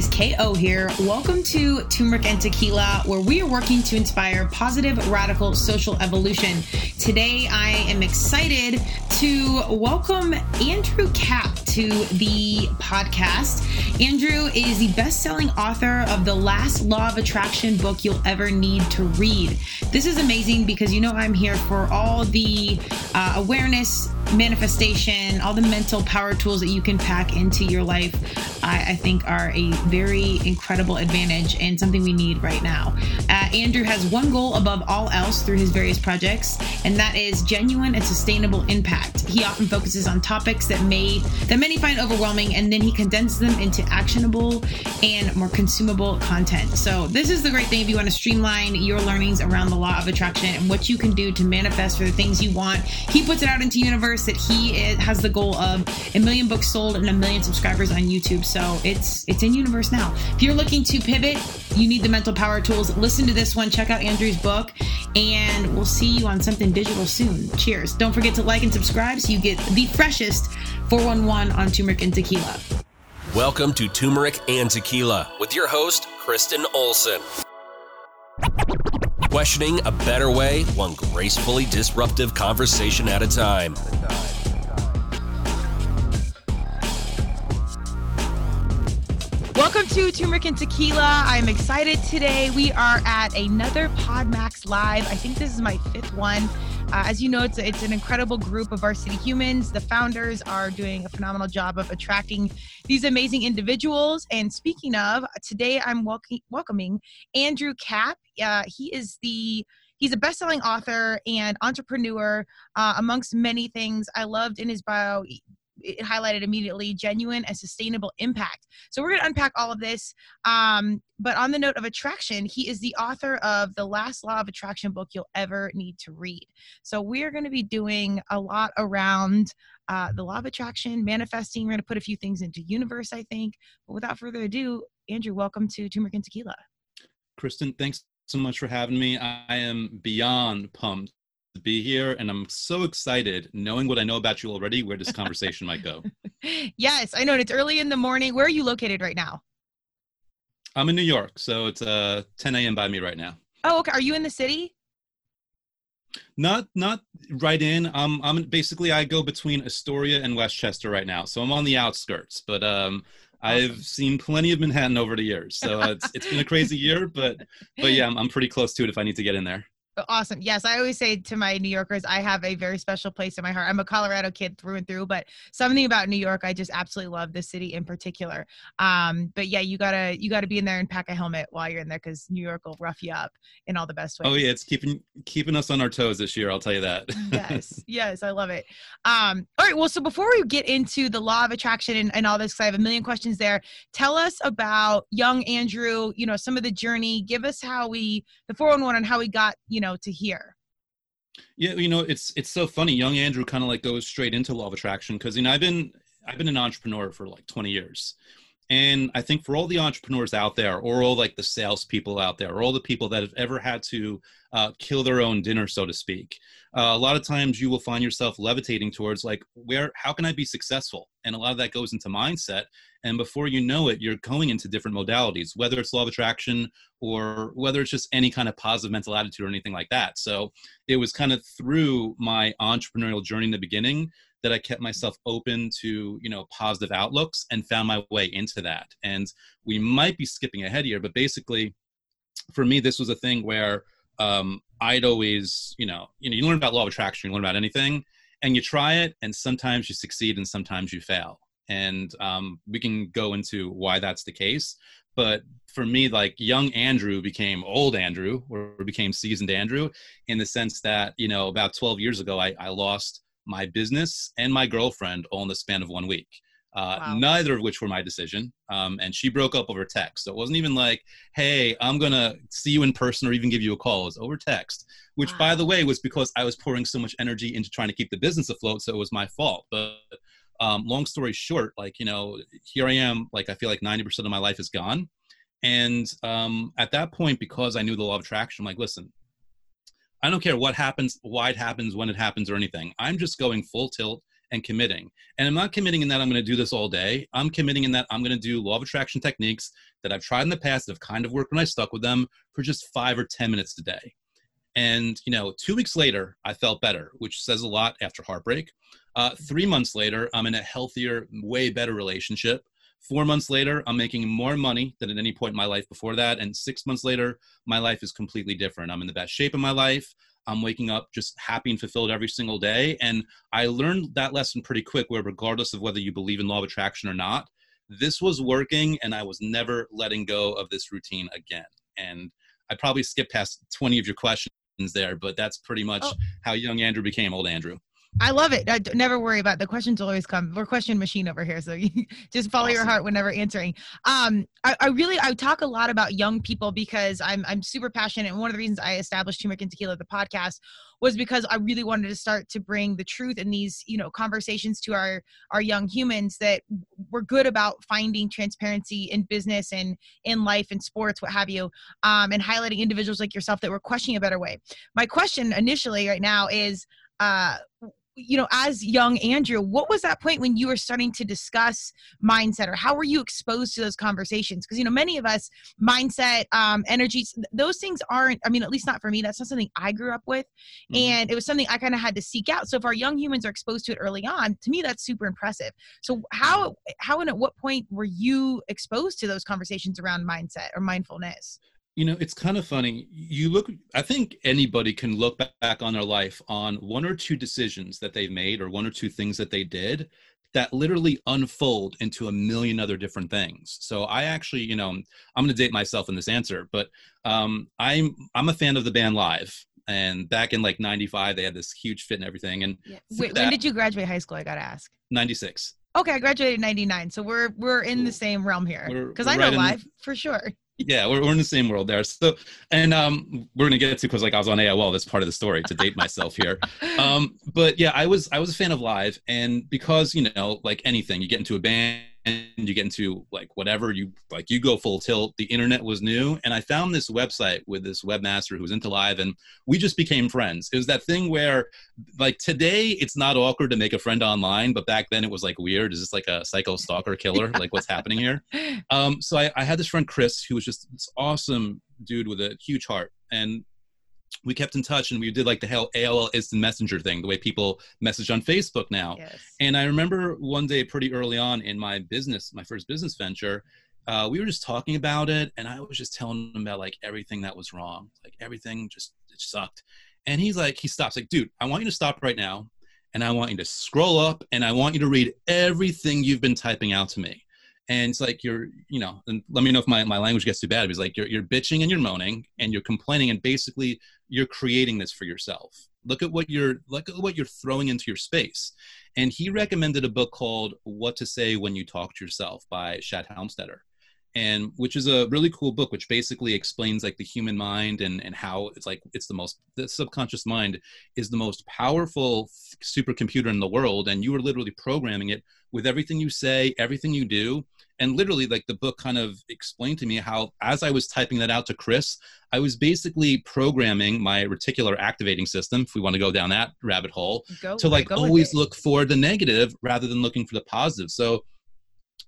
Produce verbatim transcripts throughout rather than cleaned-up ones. guys, K O here. Welcome to Turmeric and Tequila, where we are working to inspire positive, radical social evolution. Today, I am excited to welcome Andrew Kap to the podcast. Andrew is the best-selling author of The Last Law of Attraction Book You'll Ever Need to Read. This is amazing because you know I'm here for all the uh, awareness, manifestation, all the mental power tools that you can pack into your life. I, I think are a very incredible advantage and something we need right now. Uh, Andrew has one goal above all else through his various projects, and that is genuine and sustainable impact. He often focuses on topics that may that many find overwhelming, and then he condenses them into actionable and more consumable content. So this is the great thing if you want to streamline your learnings around the law of attraction and what you can do to manifest for the things you want. He puts it out into the universe that he is, has the goal of a million books sold and a million subscribers on YouTube. So it's it's in universe now. If you're looking to pivot, you need the mental power tools. Listen to this one. Check out Andrew's book, and we'll see you on something digital soon. Cheers. Don't forget to like and subscribe so you get the freshest four one one on Turmeric and Tequila. Welcome to Turmeric and Tequila with your host, Kristen Olson. Questioning a better way, one gracefully disruptive conversation at a time. Welcome to Turmeric and Tequila. I'm excited today. We are at another PodMax Live. I think this is my fifth one. Uh, as you know, it's, it's an incredible group of Varsity Humans. The founders are doing a phenomenal job of attracting these amazing individuals. And speaking of, today I'm welcome, welcoming Andrew Kap. Uh, he is the... He's a best-selling author and entrepreneur, uh, amongst many things. I loved in his bio, it highlighted immediately genuine and sustainable impact. So we're going to unpack all of this. Um, but on the note of attraction, he is the author of The Last Law of Attraction Book You'll Ever Need to Read. So we're going to be doing a lot around uh, the law of attraction, manifesting. We're going to put a few things into universe, I think. But without further ado, Andrew, welcome to Turmeric and Tequila. Kristen, thanks so much for having me. I am beyond pumped to be here, and I'm so excited knowing what I know about you already, where this conversation might go. Yes, I know. It's early in the morning. Where are you located right now? I'm in New York, so it's uh, ten a.m. by me right now. Oh, okay. Are you in the city? Not not right in. Um, I'm basically, I go between Astoria and Westchester right now, so I'm on the outskirts, but um, I've seen plenty of Manhattan over the years, so uh, it's, it's been a crazy year, but but yeah, I'm, I'm pretty close to it if I need to get in there. Awesome. Yes. I always say to my New Yorkers, I have a very special place in my heart. I'm a Colorado kid through and through, but something about New York, I just absolutely love the city in particular. Um, but yeah, you gotta, you gotta be in there and pack a helmet while you're in there, because New York will rough you up in all the best ways. Oh yeah. It's keeping, keeping us on our toes this year. I'll tell you that. Yes. Yes. I love it. Um, all right. Well, so before we get into the law of attraction and, and all this, cause I have a million questions there. Tell us about young Andrew, you know, some of the journey, give us how we, the four one one and how we got, you know, to hear. Yeah, you know, it's it's so funny. Young Andrew kind of like goes straight into law of attraction, because you know I've been I've been an entrepreneur for like twenty years, and I think for all the entrepreneurs out there, or all like the salespeople out there, or all the people that have ever had to uh, kill their own dinner, so to speak, uh, a lot of times you will find yourself levitating towards like, where how can I be successful? And a lot of that goes into mindset. And before you know it, you're going into different modalities, whether it's law of attraction or whether it's just any kind of positive mental attitude or anything like that. So it was kind of through my entrepreneurial journey in the beginning that I kept myself open to, you know, positive outlooks and found my way into that. And we might be skipping ahead here, but basically for me, this was a thing where um, I'd always, you know, you know, you learn about law of attraction, you learn about anything, and you try it, and sometimes you succeed and sometimes you fail. And um, we can go into why that's the case. But for me, like young Andrew became old Andrew, or became seasoned Andrew, in the sense that, you know, about twelve years ago, I, I lost my business and my girlfriend all in the span of one week. Uh, wow. Neither of which were my decision. Um, and she broke up over text. So it wasn't even like, hey, I'm going to see you in person or even give you a call. It was over text, which wow. by the way, was because I was pouring so much energy into trying to keep the business afloat. So it was my fault. But Um, long story short, like, you know, here I am, like, I feel like ninety percent of my life is gone. And um, at that point, because I knew the law of attraction, I'm like, listen, I don't care what happens, why it happens, when it happens or anything. I'm just going full tilt and committing. And I'm not committing in that I'm going to do this all day. I'm committing in that I'm going to do law of attraction techniques that I've tried in the past that have kind of worked when I stuck with them for just five or ten minutes a day. And, you know, two weeks later, I felt better, which says a lot after heartbreak. Uh, three months later, I'm in a healthier, way better relationship. Four months later, I'm making more money than at any point in my life before that. And six months later, my life is completely different. I'm in the best shape of my life. I'm waking up just happy and fulfilled every single day. And I learned that lesson pretty quick, where regardless of whether you believe in law of attraction or not, this was working, and I was never letting go of this routine again. And I probably skipped past twenty of your questions there, but that's pretty much oh. how young Andrew became old Andrew. I love it. I don't, never worry about it. The questions will always come. We're question machine over here. So you just follow awesome. your heart whenever answering. Um, I, I really, I talk a lot about young people because I'm, I'm super passionate. And one of the reasons I established Turmeric and Tequila, the podcast, was because I really wanted to start to bring the truth in these, you know, conversations to our, our young humans, that we're good about finding transparency in business and in life and sports, what have you, um, and highlighting individuals like yourself that were questioning a better way. My question initially right now is, uh, you know, as young Andrew, what was that point when you were starting to discuss mindset, or how were you exposed to those conversations? Because, you know, many of us, mindset, um, energy, those things aren't, I mean, at least not for me, that's not something I grew up with. Mm-hmm. And it was something I kind of had to seek out. So if our young humans are exposed to it early on, to me, that's super impressive. So how, how and at what point were you exposed to those conversations around mindset or mindfulness? You know, it's kind of funny. You look, I think anybody can look back on their life on one or two decisions that they've made, or one or two things that they did that literally unfold into a million other different things. So I actually, you know, I'm going to date myself in this answer, but um, I'm, I'm a fan of the band Live. And back in like ninety-five, they had this huge fit and everything. And yeah. Wait, that, when did you graduate high school? I got to ask. ninety-six. Okay. I graduated in ninety-nine. So we're, we're in the same realm here, because I know right Live the, for sure. Yeah, we're, we're in the same world there. So, and um, we're going to get to, because like I was on A O L, that's part of the story, to date myself here. Um, but yeah, I was, I was a fan of Live. And because, you know, like anything, you get into a band, you get into like whatever, you like, you go full tilt. The internet was new. And I found this website with this webmaster who was into Live, and we just became friends. It was that thing where like today it's not awkward to make a friend online, but back then it was like weird. Is this like a psycho stalker killer? Like what's happening here? Um, so I, I had this friend, Chris, who was just this awesome dude with a huge heart. And we kept in touch, and we did like the hell A O L Instant Messenger thing, the way people message on Facebook now. Yes. And I remember one day pretty early on in my business, my first business venture, uh, we were just talking about it. And I was just telling him about like everything that was wrong. Like everything just it sucked. And he's like, he stops like, dude, I want you to stop right now. And I want you to scroll up, and I want you to read everything you've been typing out to me. And it's like, you're, you know, and let me know if my, my language gets too bad. It was like, you're, you're bitching and you're moaning and you're complaining, and basically you're creating this for yourself. Look at what you're, look at what you're throwing into your space. And he recommended a book called What to Say When You Talk to Yourself by Shat Helmstetter, and which is a really cool book, which basically explains like the human mind, and, and how it's like, it's the most, the subconscious mind is the most powerful supercomputer in the world. And you are literally programming it with everything you say, everything you do. And literally, like, the book kind of explained to me how, as I was typing that out to Chris, I was basically programming my reticular activating system, if we want to go down that rabbit hole, go to like always look for the negative rather than looking for the positive. So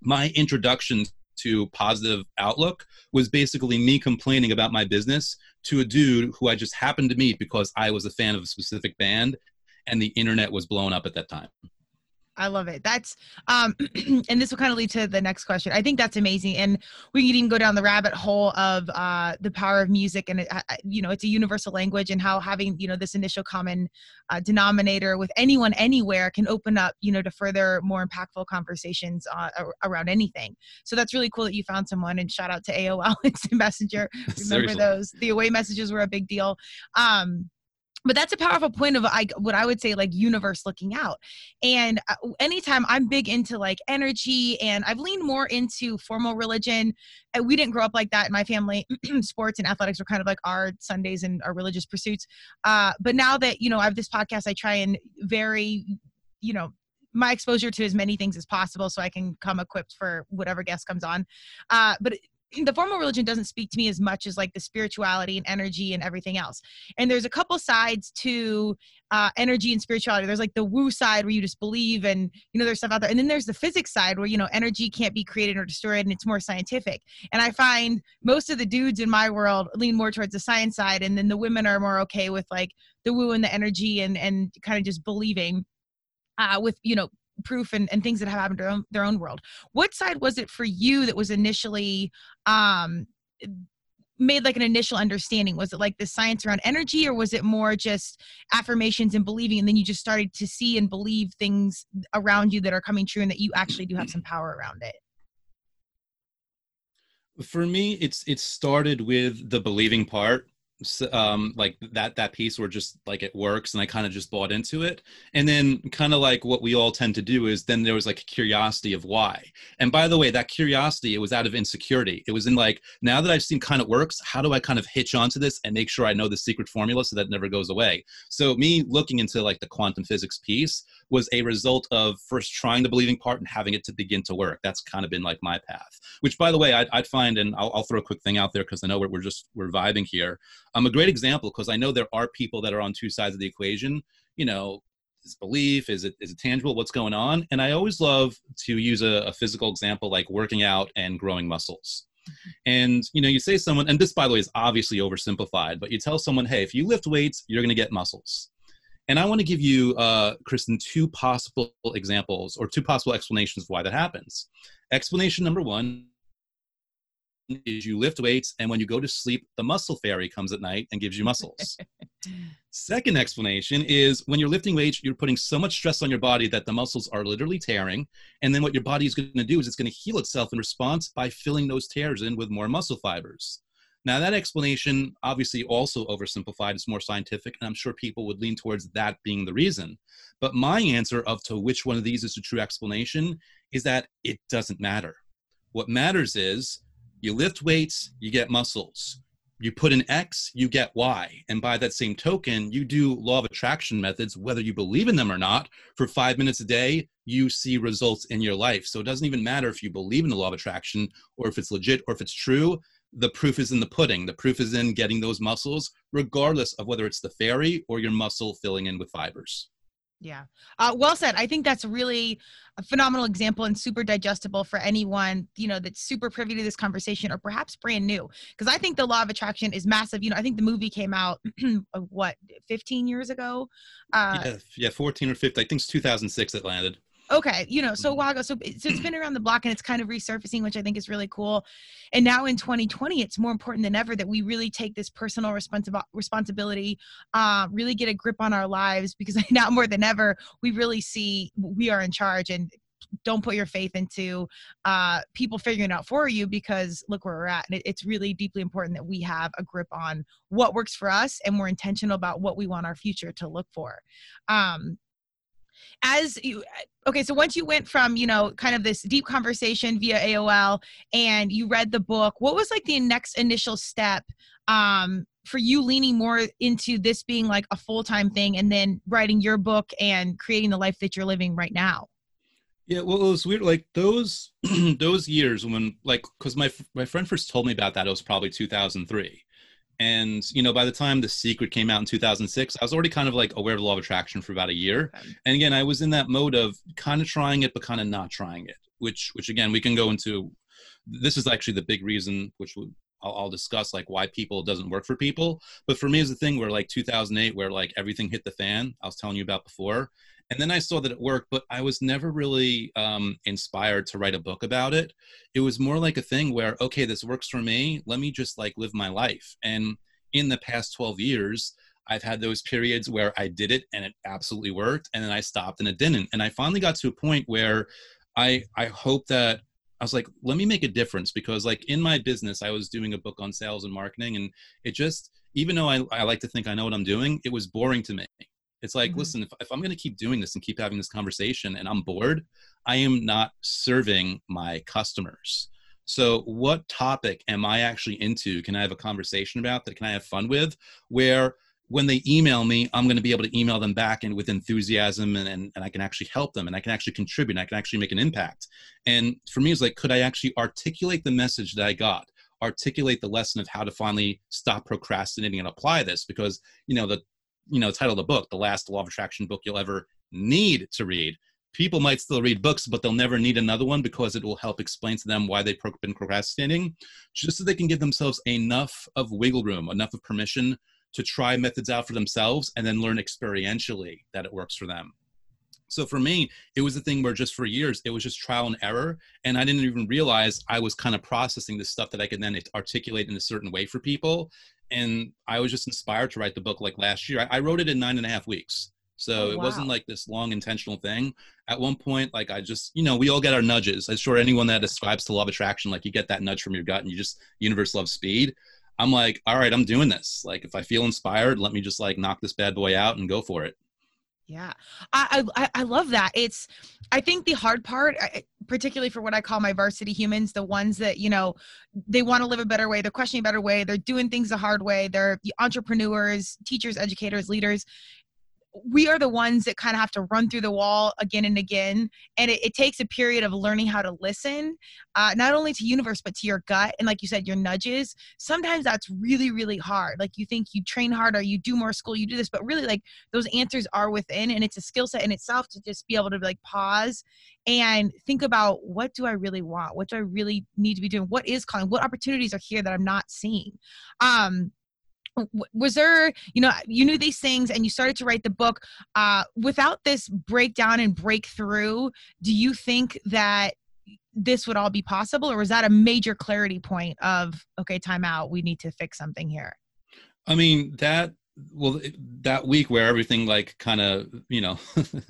my introduction to positive outlook was basically me complaining about my business to a dude who I just happened to meet because I was a fan of a specific band, and the internet was blown up at that time. I love it. That's, um, and this will kind of lead to the next question. I think that's amazing. And we can even go down the rabbit hole of uh, the power of music, and, it, you know, it's a universal language, and how having, you know, this initial common uh, denominator with anyone, anywhere, can open up, you know, to further more impactful conversations uh, around anything. So that's really cool that you found someone, and shout out to A O L Instant Messenger. Remember Seriously. those, the away messages were a big deal. Um, But that's a powerful point of I, what I would say, like, universe looking out. And anytime I'm big into like energy, and I've leaned more into formal religion. And we didn't grow up like that in my family. Sports and athletics were kind of like our Sundays and our religious pursuits. Uh, but now that, you know, I have this podcast, I try and vary, you know, my exposure to as many things as possible so I can come equipped for whatever guest comes on. Uh, but it, the formal religion doesn't speak to me as much as like the spirituality and energy and everything else. And there's a couple sides to uh, energy and spirituality. There's like the woo side where you just believe and, you know, there's stuff out there. And then there's the physics side where, you know, energy can't be created or destroyed and it's more scientific. And I find most of the dudes in my world lean more towards the science side. And then the women are more okay with like the woo and the energy and, and kind of just believing uh, with, you know, proof and, and things that have happened to their own, their own world. What side was it for you that was initially um, made like an initial understanding? Was it like the science around energy, or was it more just affirmations and believing, and then you just started to see and believe things around you that are coming true and that you actually do have some power around it? For me, it's it started with the believing part. So, um, like that, that piece where just like it works, and I kind of just bought into it. And then kind of like what we all tend to do is then there was like a curiosity of why. And by the way, that curiosity, it was out of insecurity. It was in like, now that I've seen kind of works, how do I kind of hitch onto this and make sure I know the secret formula so that it never goes away? So me looking into like the quantum physics piece was a result of first trying the believing part and having it to begin to work. That's kind of been like my path, which by the way, I'd, I'd find, and I'll, I'll throw a quick thing out there because I know we're, we're just, we're vibing here. I'm um, a great example, because I know there are people that are on two sides of the equation. You know, is belief, is it, is it tangible? What's going on? And I always love to use a, a physical example, like working out and growing muscles. And, you know, you say someone, and this by the way is obviously oversimplified, but you tell someone, hey, if you lift weights, you're going to get muscles. And I want to give you, uh, Kristen, two possible examples or two possible explanations of why that happens. Explanation number one is you lift weights, and when you go to sleep, the muscle fairy comes at night and gives you muscles. Second explanation is when you're lifting weights, you're putting so much stress on your body that the muscles are literally tearing. And then what your body is going to do is it's going to heal itself in response by filling those tears in with more muscle fibers. Now, that explanation, obviously also oversimplified, it's more scientific, and I'm sure people would lean towards that being the reason. But my answer of to which one of these is the true explanation is that it doesn't matter. What matters is you lift weights, you get muscles. You put in X, you get Y. And by that same token, you do law of attraction methods, whether you believe in them or not, for five minutes a day, you see results in your life. So it doesn't even matter if you believe in the law of attraction or if it's legit or if it's true. The proof is in the pudding. The proof is in getting those muscles, regardless of whether it's the fairy or your muscle filling in with fibers. Yeah. Uh, well said. I think that's really a phenomenal example and super digestible for anyone, you know, that's super privy to this conversation or perhaps brand new. Because I think the law of attraction is massive. You know, I think the movie came out, what, fifteen years ago? Uh, yeah, yeah, fourteen or fifteen. I think it's two thousand six it landed. Okay. You know, so a while ago, so, so it's been around the block and it's kind of resurfacing, which I think is really cool. And now in twenty twenty, it's more important than ever that we really take this personal responsi- responsibility, uh, really get a grip on our lives, because now more than ever, we really see we are in charge, and don't put your faith into uh, people figuring it out for you, because look where we're at. And it, it's really deeply important that we have a grip on what works for us, and we're intentional about what we want our future to look for. Um, As you, okay, so once you went from, you know, kind of this deep conversation via A O L and you read the book, what was like the next initial step um, for you leaning more into this being like a full-time thing, and then writing your book and creating the life that you're living right now? Yeah, well, it was weird. Like those, those years when like, cause my, my friend first told me about that, it was probably two thousand three. And, you know, by the time The Secret came out in two thousand six, I was already kind of like aware of the law of attraction for about a year. And again, I was in that mode of kind of trying it, but kind of not trying it, which, which again, we can go into. This is actually the big reason, which we, I'll, I'll discuss, like why people doesn't work for people. But for me, is the thing where like two thousand eight, where like everything hit the fan, I was telling you about before. And then I saw that it worked, but I was never really um, inspired to write a book about it. It was more like a thing where, okay, this works for me. Let me just like live my life. And in the past twelve years, I've had those periods where I did it and it absolutely worked. And then I stopped and it didn't. And I finally got to a point where I, I hope that I was like, let me make a difference, because like in my business, I was doing a book on sales and marketing, and it just, even though I, I like to think I know what I'm doing, it was boring to me. It's like, mm-hmm. Listen, if, if I'm going to keep doing this and keep having this conversation and I'm bored, I am not serving my customers. So what topic am I actually into? Can I have a conversation about that? Can I have fun with, where when they email me, I'm going to be able to email them back and with enthusiasm, and, and, and I can actually help them, and I can actually contribute, and I can actually make an impact. And for me, it's like, could I actually articulate the message that I got? articulate the lesson of how to finally stop procrastinating and apply this. Because, you know, the, you know, title of the book, The Last Law of Attraction Book You'll Ever Need to Read. People might still read books, but they'll never need another one, because it will help explain to them why they've been procrastinating, just so they can give themselves enough of wiggle room, enough of permission to try methods out for themselves and then learn experientially that it works for them. So for me, it was a thing where just for years, it was just trial and error. And I didn't even realize I was kind of processing this stuff that I could then articulate in a certain way for people. And I was just inspired to write the book like last year. I wrote it in nine and a half weeks. So oh, wow. It wasn't like this long intentional thing. At one point, like I just, you know, we all get our nudges. I'm sure anyone that ascribes to law of attraction, like you get that nudge from your gut and you just, universe loves speed. I'm like, all right, I'm doing this. Like if I feel inspired, let me just like knock this bad boy out and go for it. Yeah. I, I, I love that. It's, I think the hard part, particularly for what I call my varsity humans, the ones that, you know, they want to live a better way. They're questioning a better way. They're doing things the hard way. They're entrepreneurs, teachers, educators, leaders. We are the ones that kind of have to run through the wall again and again. And it, it takes a period of learning how to listen, uh, not only to universe, but to your gut. And like you said, your nudges, sometimes that's really, really hard. Like you think you train harder, you do more school, you do this, but really like those answers are within, and it's a skill set in itself to just be able to like pause and think about, what do I really want? What do I really need to be doing? What is calling? What opportunities are here that I'm not seeing? Um, Was there, you know, you knew these things and you started to write the book, uh, without this breakdown and breakthrough, do you think that this would all be possible? Or was that a major clarity point of, okay, time out, we need to fix something here? I mean, that, well, that week where everything like kind of, you know,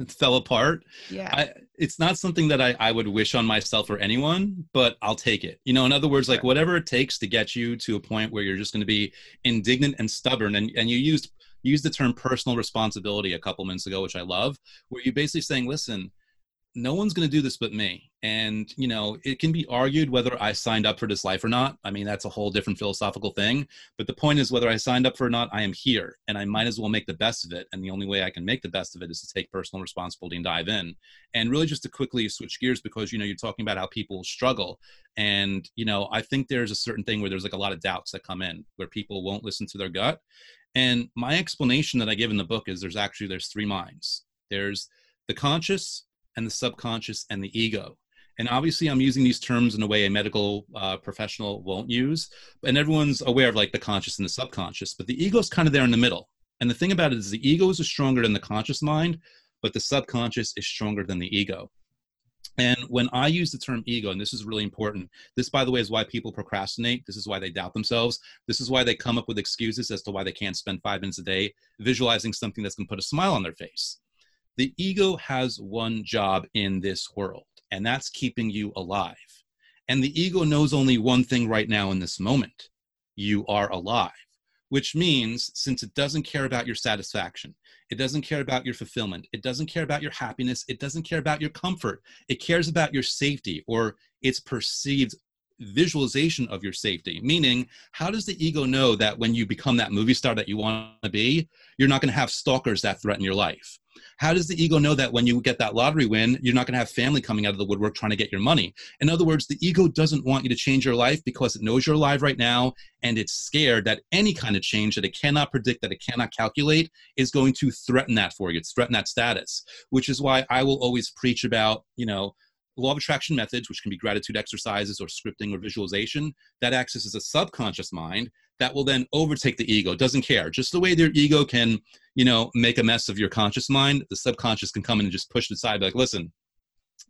fell apart. Yeah. I, it's not something that I, I would wish on myself or anyone, but I'll take it. You know, in other words, like whatever it takes to get you to a point where you're just going to be indignant and stubborn. And, and you used, used the term personal responsibility a couple minutes ago, which I love, where you're basically saying, listen, no one's going to do this but me. And, you know, it can be argued whether I signed up for this life or not. I mean, that's a whole different philosophical thing. But the point is, whether I signed up for it or not, I am here and I might as well make the best of it. And the only way I can make the best of it is to take personal responsibility and dive in. And really just to quickly switch gears, because, you know, you're talking about how people struggle. And, you know, I think there's a certain thing where there's like a lot of doubts that come in where people won't listen to their gut. And my explanation that I give in the book is there's actually, there's three minds. There's the conscious, and the subconscious, and the ego. And obviously I'm using these terms in a way a medical uh, professional won't use, and everyone's aware of like the conscious and the subconscious, but the ego is kind of there in the middle. And the thing about it is the ego is stronger than the conscious mind, but the subconscious is stronger than the ego. And when I use the term ego, and this is really important, this, by the way, is why people procrastinate. This is why they doubt themselves. This is why they come up with excuses as to why they can't spend five minutes a day visualizing something that's going to put a smile on their face. The ego has one job in this world, and that's keeping you alive. And the ego knows only one thing right now in this moment. You are alive, which means since it doesn't care about your satisfaction, it doesn't care about your fulfillment, it doesn't care about your happiness, it doesn't care about your comfort, it cares about your safety or its perceived visualization of your safety. Meaning, how does the ego know that when you become that movie star that you want to be, you're not going to have stalkers that threaten your life? How does the ego know that when you get that lottery win, you're not going to have family coming out of the woodwork trying to get your money? In other words, the ego doesn't want you to change your life because it knows you're alive right now, and it's scared that any kind of change that it cannot predict, that it cannot calculate, is going to threaten that for you. It's threaten that status, which is why I will always preach about, you know, law of attraction methods, which can be gratitude exercises or scripting or visualization, that accesses a subconscious mind that will then overtake the ego. Doesn't care. Just the way their ego can, you know, make a mess of your conscious mind, the subconscious can come in and just push it aside. Like, listen,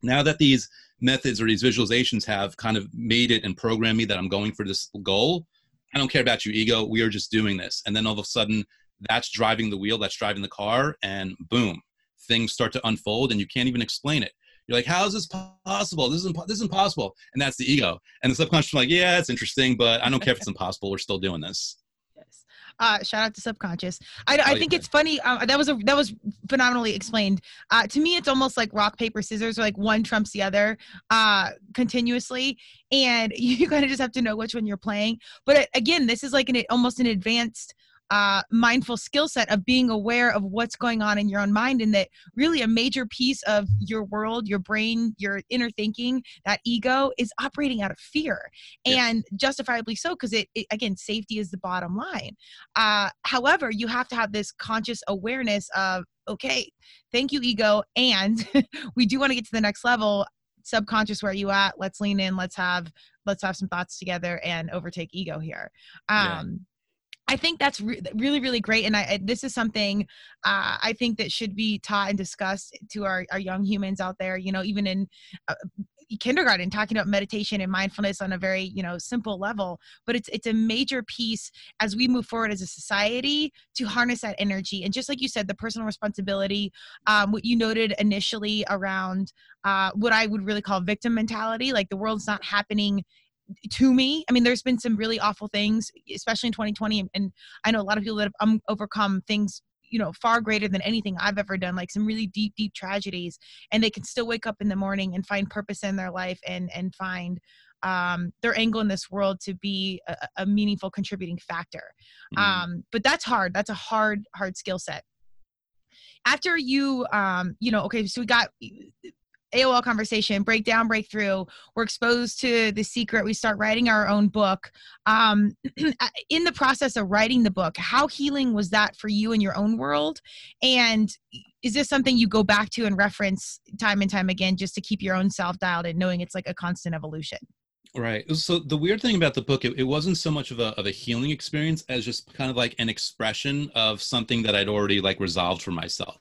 now that these methods or these visualizations have kind of made it and programmed me that I'm going for this goal, I don't care about you, ego. We are just doing this. And then all of a sudden, that's driving the wheel, that's driving the car, and boom, things start to unfold and you can't even explain it. You're like, how is this possible? This is, imp this is impossible. And that's the ego. And the subconscious is like, yeah, it's interesting, but I don't care if it's impossible. We're still doing this. Yes. Uh, shout out to subconscious. I, I think it's funny. Uh, that was a, that was phenomenally explained. Uh, to me, it's almost like rock, paper, scissors, or like one trumps the other uh, continuously. And you kind of just have to know which one you're playing. But again, this is like an almost an advanced uh, mindful skill set of being aware of what's going on in your own mind, and that really a major piece of your world, your brain, your inner thinking, that ego is operating out of fear, yeah. and justifiably so, because it, it, again, safety is the bottom line. Uh, however, you have to have this conscious awareness of, okay, thank you, ego. And we do want to get to the next level. Subconscious, where are you at? Let's lean in. Let's have, let's have some thoughts together and overtake ego here. Um, yeah. I think that's re really, really great. And I, I this is something uh, I think that should be taught and discussed to our, our young humans out there, you know, even in uh, kindergarten, talking about meditation and mindfulness on a very, you know, simple level, but it's, it's a major piece as we move forward as a society to harness that energy. And just like you said, the personal responsibility, um, what you noted initially around uh, what I would really call victim mentality, like the world's not happening to me. I mean, there's been some really awful things, especially in twenty twenty. And I know a lot of people that have um, overcome things, you know, far greater than anything I've ever done, like some really deep, deep tragedies, and they can still wake up in the morning and find purpose in their life and, and find um, their angle in this world to be a, a meaningful contributing factor. Mm. Um, but that's hard. That's a hard, hard skill set. After you, um, you know, okay, so we got A O L conversation, breakdown, breakthrough, we're exposed to The Secret, we start writing our own book. Um, in the process of writing the book, how healing was that for you in your own world? And is this something you go back to and reference time and time again, just to keep your own self dialed in, knowing it's like a constant evolution? Right. So the weird thing about the book, it, it wasn't so much of a, of a healing experience as just kind of like an expression of something that I'd already like resolved for myself.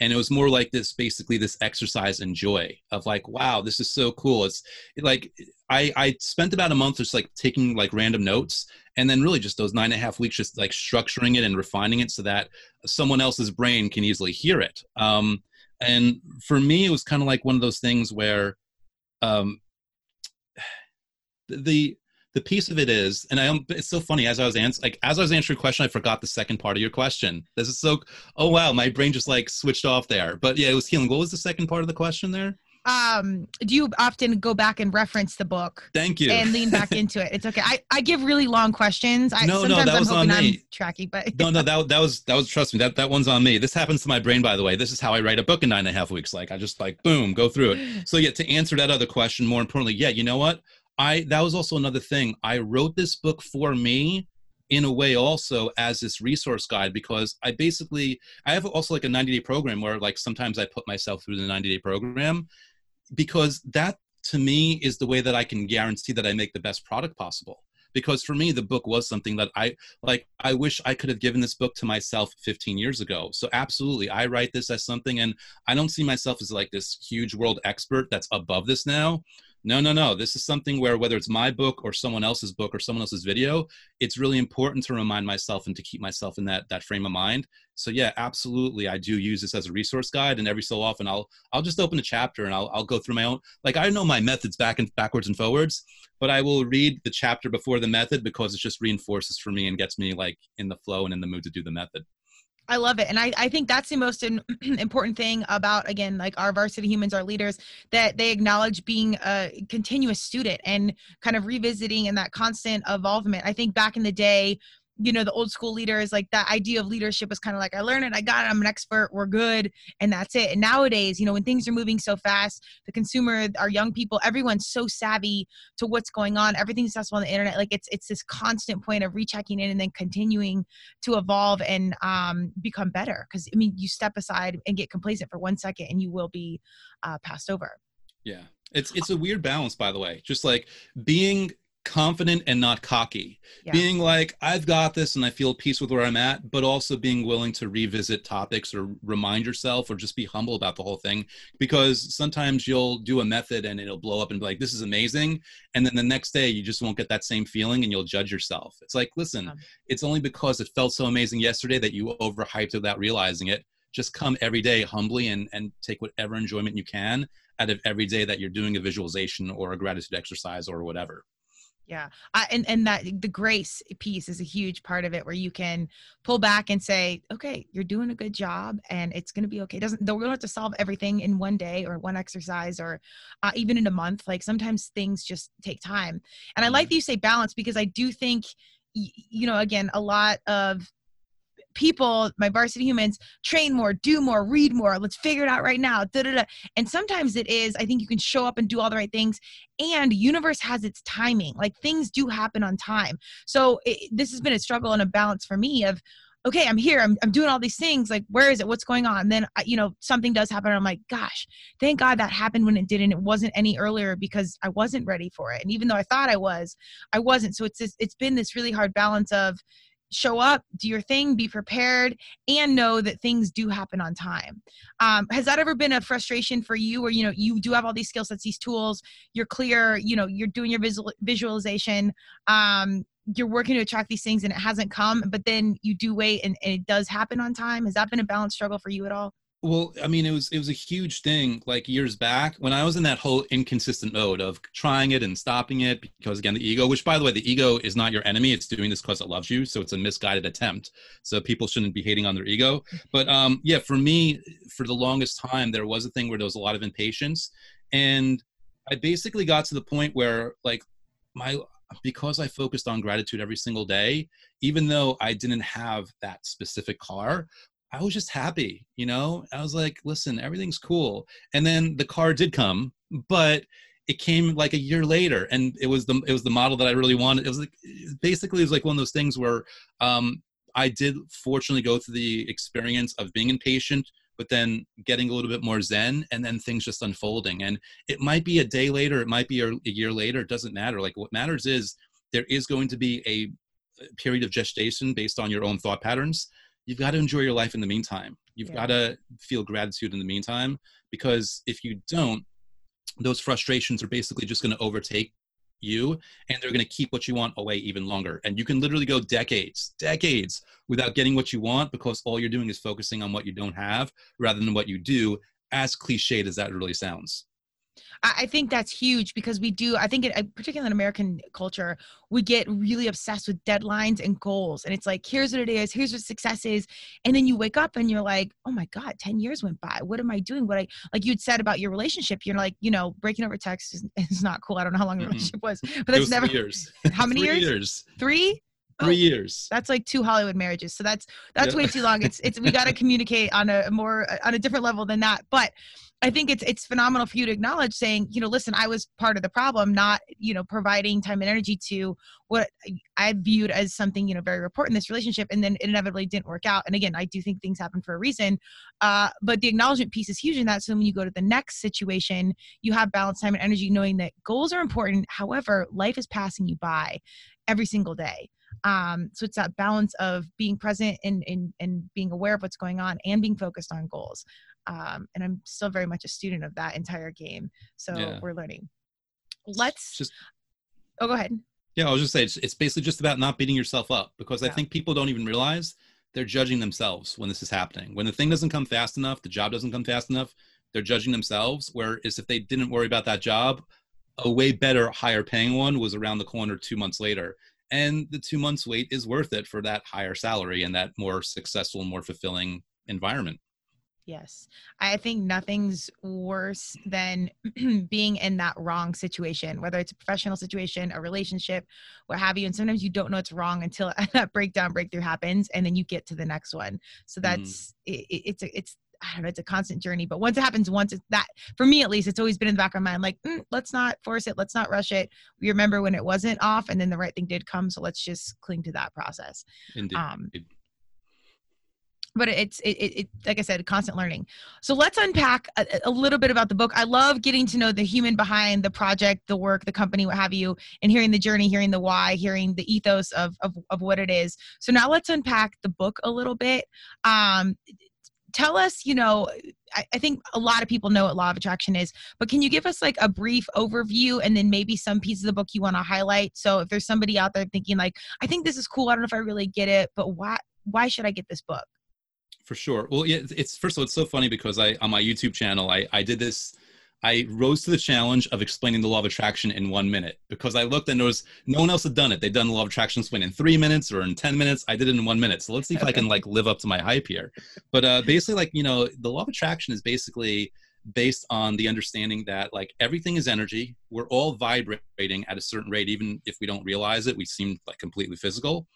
And it was more like this, basically this exercise in joy of like, wow, this is so cool. It's it, like, I, I spent about a month just like taking like random notes, and then really just those nine and a half weeks, just like structuring it and refining it so that someone else's brain can easily hear it. Um, and for me, it was kind of like one of those things where, um, The the piece of it is, and I it's so funny, as I was answering, like as I was answering your question, I forgot the second part of your question. This is so, oh wow, my brain just like switched off there. But yeah, it was healing. What was the second part of the question there? Um, do you often go back and reference the book? Thank you. And lean back into it. It's okay. I, I give really long questions. I, no, no, that I'm was on me. I'm tracking, but no, no, that, that was, that was, trust me, that, that one's on me. This happens to my brain, by the way. This is how I write a book in nine and a half weeks. Like I just like, boom, go through it. So yeah, to answer that other question, more importantly, yeah, you know what? I, that was also another thing. I wrote this book for me in a way also as this resource guide, because I basically, I have also like a ninety day program where like sometimes I put myself through the ninety day program, because that to me is the way that I can guarantee that I make the best product possible. Because for me, the book was something that I, like, I wish I could have given this book to myself fifteen years ago. So absolutely, I write this as something, and I don't see myself as like this huge world expert that's above this now. No, no, no. This is something where whether it's my book or someone else's book or someone else's video, it's really important to remind myself and to keep myself in that, that frame of mind. So yeah, absolutely. I do use this as a resource guide, and every so often I'll, I'll just open a chapter and I'll, I'll go through my own, like I know my methods back and backwards and forwards, but I will read the chapter before the method because it just reinforces for me and gets me like in the flow and in the mood to do the method. I love it. And I, I think that's the most in, important thing about, again, like our varsity humans, our leaders, that they acknowledge being a continuous student and kind of revisiting and that constant evolvement. I think back in the day, you know, the old school leaders, like that idea of leadership was kind of like, I learned it, I got it, I'm an expert, we're good, and that's it. And nowadays, you know, when things are moving so fast, the consumer, our young people, everyone's so savvy to what's going on. Everything's accessible on the internet. Like it's it's this constant point of rechecking in and then continuing to evolve and um, become better. Because I mean, you step aside and get complacent for one second, and you will be uh, passed over. Yeah, it's it's a weird balance, by the way. Just like being confident and not cocky, yeah. being like, I've got this and I feel at peace with where I'm at, but also being willing to revisit topics or remind yourself or just be humble about the whole thing, because sometimes you'll do a method and it'll blow up and be like, this is amazing. And then the next day you just won't get that same feeling and you'll judge yourself. It's like, listen, um, it's only because it felt so amazing yesterday that you overhyped without realizing it. Just come every day humbly and, and take whatever enjoyment you can out of every day that you're doing a visualization or a gratitude exercise or whatever. Yeah. I, and, and that the grace piece is a huge part of it, where you can pull back and say, okay, you're doing a good job and it's going to be okay. It doesn't, we don't have to solve everything in one day or one exercise or uh, even in a month. Like sometimes things just take time. And I like that you say balance, because I do think, you know, again, a lot of people, my varsity humans, train more, do more, read more. Let's figure it out right now. Da, da, da. And sometimes it is, I think you can show up and do all the right things, and universe has its timing. Like things do happen on time. So it, this has been a struggle and a balance for me of, okay, I'm here. I'm, I'm doing all these things. Like, where is it? What's going on? And then, you know, something does happen. And I'm like, gosh, thank God that happened when it didn't. It wasn't any earlier because I wasn't ready for it. And even though I thought I was, I wasn't. So it's just, it's been this really hard balance of show up, do your thing, be prepared, and know that things do happen on time. Um, has that ever been a frustration for you where, you know, you do have all these skill sets, these tools, you're clear, you know, you're doing your visual visualization, um, you're working to attract these things and it hasn't come, but then you do wait and, and it does happen on time. Has that been a balanced struggle for you at all? Well, I mean, it was, it was a huge thing like years back when I was in that whole inconsistent mode of trying it and stopping it because again, the ego, which by the way, the ego is not your enemy. It's doing this because it loves you. So it's a misguided attempt. So people shouldn't be hating on their ego. But um, yeah, for me, for the longest time, there was a thing where there was a lot of impatience. And I basically got to the point where like my, because I focused on gratitude every single day, even though I didn't have that specific car, I was just happy, you know? I was like, listen, everything's cool. And then the car did come, but it came like a year later. And it was the, it was the model that I really wanted. It was like, basically it was like one of those things where um, I did fortunately go through the experience of being impatient, but then getting a little bit more zen and then things just unfolding. And it might be a day later, it might be a year later, it doesn't matter. Like what matters is there is going to be a period of gestation based on your own thought patterns. You've got to enjoy your life in the meantime. You've yeah. got to feel gratitude in the meantime, because if you don't, those frustrations are basically just going to overtake you and they're going to keep what you want away even longer. And you can literally go decades, decades without getting what you want because all you're doing is focusing on what you don't have rather than what you do, as cliched as that really sounds. I think that's huge because we do, I think it, particularly in American culture, we get really obsessed with deadlines and goals. And it's like, here's what it is. Here's what success is. And then you wake up and you're like, oh my God, ten years went by. What am I doing? What I, like you'd said about your relationship, you're like, you know, breaking over text is, is not cool. I don't know how long your mm-hmm. relationship was, but that's it was never, three years. How many three years? years? Three? Oh, Three years. That's like two Hollywood marriages. So that's, that's yeah. way too long. It's, it's, we got to communicate on a more, on a different level than that. But I think it's, it's phenomenal for you to acknowledge saying, you know, listen, I was part of the problem, not, you know, providing time and energy to what I viewed as something, you know, very important in this relationship. And then it inevitably didn't work out. And again, I do think things happen for a reason. Uh, but the acknowledgement piece is huge in that. So when you go to the next situation, you have balanced time and energy, knowing that goals are important. However, life is passing you by every single day. Um, so it's that balance of being present and, and, and being aware of what's going on and being focused on goals. Um, and I'm still very much a student of that entire game. So yeah. we're learning. Let's just, oh, go ahead. Yeah. I was just saying, it's, it's basically just about not beating yourself up because yeah. I think people don't even realize they're judging themselves when this is happening. When the thing doesn't come fast enough, the job doesn't come fast enough, they're judging themselves. Whereas if they didn't worry about that job, a way better, higher paying one was around the corner two months later. And the two months wait is worth it for that higher salary and that more successful, more fulfilling environment. Yes. I think nothing's worse than being in that wrong situation, whether it's a professional situation, a relationship, what have you. And sometimes you don't know it's wrong until that breakdown, breakthrough happens, and then you get to the next one. So that's, mm. it, it's, a, it's, I don't know, it's a constant journey, but once it happens, once it's that, for me at least, it's always been in the back of my mind, like, mm, let's not force it. Let's not rush it. We remember when it wasn't off and then the right thing did come. So let's just cling to that process. Indeed. Um, but it's, it, it, it, like I said, constant learning. So let's unpack a, a little bit about the book. I love getting to know the human behind the project, the work, the company, what have you, and hearing the journey, hearing the why, hearing the ethos of, of, of what it is. So now let's unpack the book a little bit. Um, Tell us, you know, I, I think a lot of people know what law of attraction is, but can you give us like a brief overview and then maybe some piece of the book you want to highlight? So if there's somebody out there thinking like, I think this is cool. I don't know if I really get it, but why, why should I get this book? For sure. Well, yeah, it's first of all, it's so funny because I, on my YouTube channel, I, I did this, I rose to the challenge of explaining the law of attraction in one minute because I looked and there was no one else had done it. They'd done the law of attraction explained in three minutes or in ten minutes. I did it in one minute. So let's see if I can like live up to my hype here. But uh, basically like, you know, the law of attraction is basically based on the understanding that like everything is energy. We're all vibrating at a certain rate, even if we don't realize it. We seem like completely physical.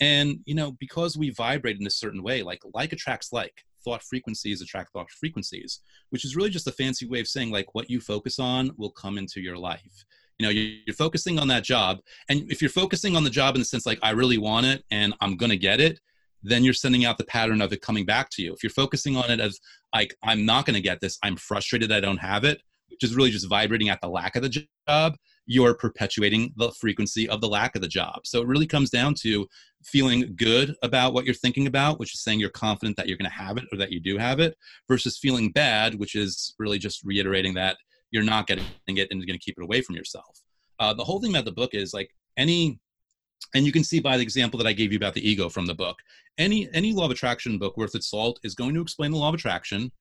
And, you know, because we vibrate in a certain way, like like attracts like, thought frequencies attract thought frequencies, which is really just a fancy way of saying like what you focus on will come into your life. You know, you're focusing on that job. And if you're focusing on the job in the sense like, I really want it and I'm going to get it, then you're sending out the pattern of it coming back to you. If you're focusing on it as like, I'm not going to get this, I'm frustrated I don't have it, which is really just vibrating at the lack of the job, you're perpetuating the frequency of the lack of the job. So it really comes down to feeling good about what you're thinking about, which is saying you're confident that you're going to have it or that you do have it, versus feeling bad, which is really just reiterating that you're not getting it and you're going to keep it away from yourself. Uh, the whole thing about the book is like any... And you can see by the example that I gave you about the ego from the book, any, any law of attraction book worth its salt is going to explain the law of attraction.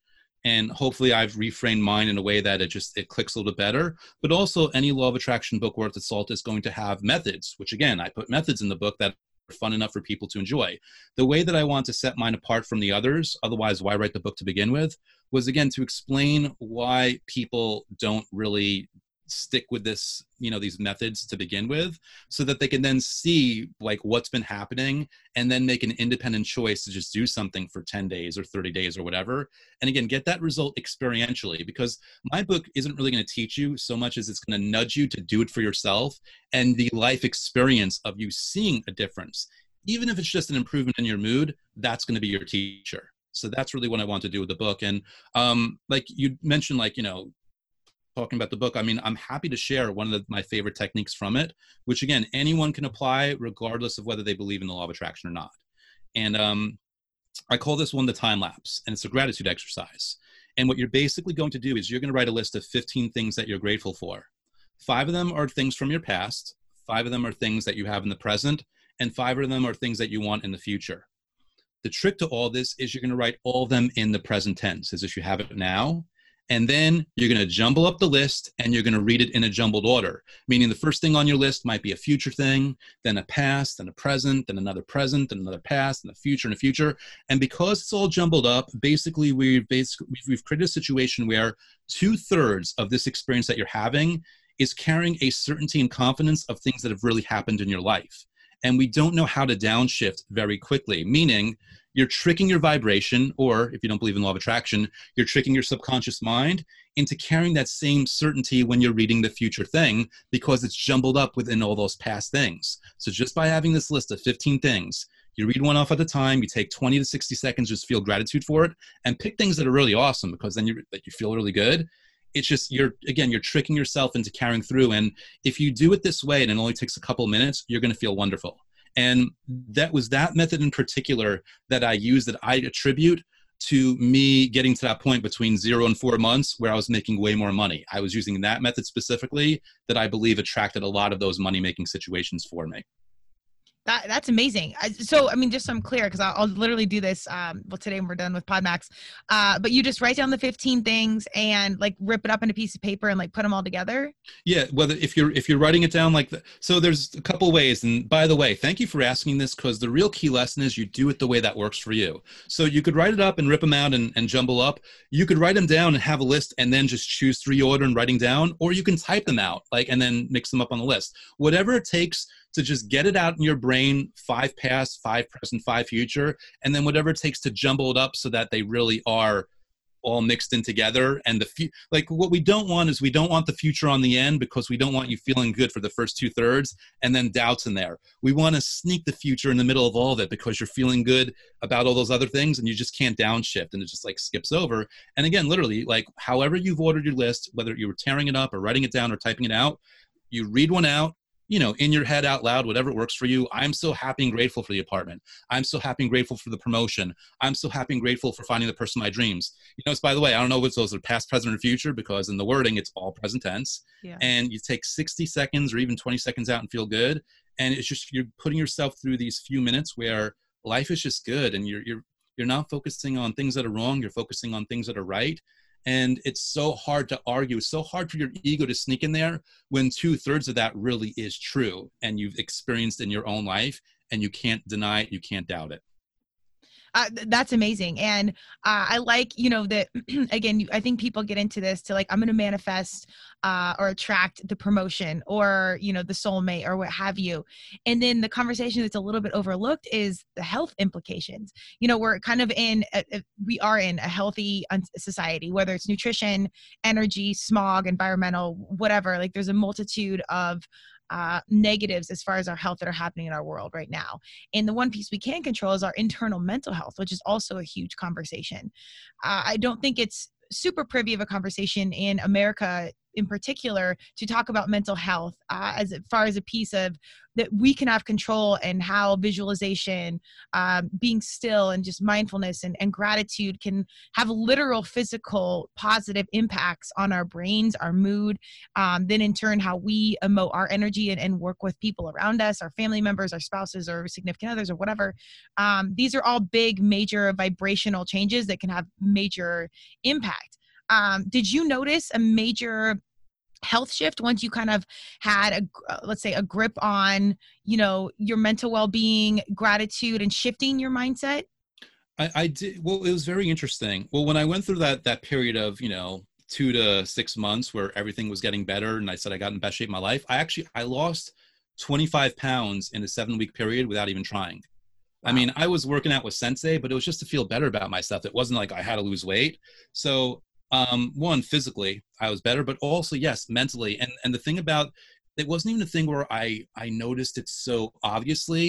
And hopefully I've reframed mine in a way that it just, it clicks a little bit better, but also any law of attraction book worth its salt is going to have methods, which again, I put methods in the book that are fun enough for people to enjoy. The way that I want to set mine apart from the others, otherwise why write the book to begin with, was again, to explain why people don't really stick with this, you know, these methods to begin with, so that they can then see like what's been happening and then make an independent choice to just do something for ten days or thirty days or whatever. And again, get that result experientially, because my book isn't really going to teach you so much as it's going to nudge you to do it for yourself. And the life experience of you seeing a difference, even if it's just an improvement in your mood, that's going to be your teacher. So that's really what I want to do with the book. And um, like you mentioned, like, you know, talking about the book, I mean, I'm happy to share one of the, my favorite techniques from it, which again, anyone can apply regardless of whether they believe in the law of attraction or not. And um, I call this one the time lapse, and it's a gratitude exercise. And what you're basically going to do is you're going to write a list of fifteen things that you're grateful for. Five of them are things from your past. Five of them are things that you have in the present. And five of them are things that you want in the future. The trick to all this is you're going to write all of them in the present tense, as if you have it now. And then you're going to jumble up the list and you're going to read it in a jumbled order, meaning the first thing on your list might be a future thing, then a past, then a present, then another present, then another past, and a future and a future. And because it's all jumbled up, basically we've, basically, we've created a situation where two thirds of this experience that you're having is carrying a certainty and confidence of things that have really happened in your life. And we don't know how to downshift very quickly, meaning you're tricking your vibration, or if you don't believe in law of attraction, you're tricking your subconscious mind into carrying that same certainty when you're reading the future thing, because it's jumbled up within all those past things. So just by having this list of fifteen things, you read one off at a time, you take twenty to sixty seconds, just feel gratitude for it, and pick things that are really awesome, because then you, like, you feel really good. It's just, you're, again, you're tricking yourself into carrying through. And if you do it this way, and it only takes a couple minutes, you're going to feel wonderful. And that was that method in particular that I use, that I attribute to me getting to that point between zero and four months where I was making way more money. I was using that method specifically that I believe attracted a lot of those money-making situations for me. That, that's amazing. So, I mean, just so I'm clear, because I'll, I'll literally do this, um, well, today when we're done with PodMax, uh, but you just write down the fifteen things and like rip it up in a piece of paper and like put them all together? Yeah. Whether if you're, if you're writing it down like that. So there's a couple ways. And by the way, thank you for asking this, because the real key lesson is you do it the way that works for you. So you could write it up and rip them out and, and jumble up. You could write them down and have a list and then just choose three order and writing down, or you can type them out like, and then mix them up on the list, whatever it takes to just get it out in your brain, five past, five present, five future, and then whatever it takes to jumble it up so that they really are all mixed in together. And the like, what we don't want is we don't want the future on the end, because we don't want you feeling good for the first two thirds and then doubts in there. We want to sneak the future in the middle of all of it, because you're feeling good about all those other things and you just can't downshift, and it just like skips over. And again, literally, like however you've ordered your list, whether you were tearing it up or writing it down or typing it out, you read one out, you know, in your head, out loud, whatever works for you. I'm so happy and grateful for the apartment. I'm so happy and grateful for the promotion. I'm so happy and grateful for finding the person of my dreams. You notice, by the way, I don't know if those are past, present, or future, because in the wording, it's all present tense. Yeah. And you take sixty seconds or even twenty seconds out and feel good. And it's just, you're putting yourself through these few minutes where life is just good. And you're, you're, you're not focusing on things that are wrong. You're focusing on things that are right. And it's so hard to argue. It's so hard for your ego to sneak in there when two thirds of that really is true and you've experienced in your own life, and you can't deny it. You can't doubt it. uh, th- that's amazing. And uh, I like, you know, that again, I think people get into this to like, I'm going to manifest uh, or attract the promotion or, you know, the soulmate or what have you. And then the conversation that's a little bit overlooked is the health implications. You know, we're kind of in, a, a, we are in a healthy society, whether it's nutrition, energy, smog, environmental, whatever, like there's a multitude of Uh, negatives as far as our health that are happening in our world right now. And the one piece we can control is our internal mental health, which is also a huge conversation. Uh, I don't think it's super privy of a conversation in America in particular to talk about mental health uh, as far as a piece of that we can have control, and how visualization, um, being still and just mindfulness and, and gratitude can have literal physical positive impacts on our brains, our mood, um, then in turn how we emote our energy and, and work with people around us, our family members, our spouses or significant others or whatever. Um, these are all big, major vibrational changes that can have major impact. Um, did you notice a major health shift once you kind of had a, let's say, a grip on, you know, your mental well-being, gratitude, and shifting your mindset? I, I did. Well, it was very interesting. Well, when I went through that, that period of, you know, two to six months where everything was getting better, and I said I got in the best shape of my life, I actually, I lost twenty-five pounds in a seven week period without even trying. Wow. I mean, I was working out with Sensei, but it was just to feel better about myself. It wasn't like I had to lose weight. So Um, one, physically, I was better, but also, yes, mentally. And and the thing about, it wasn't even a thing where I, I noticed it so obviously.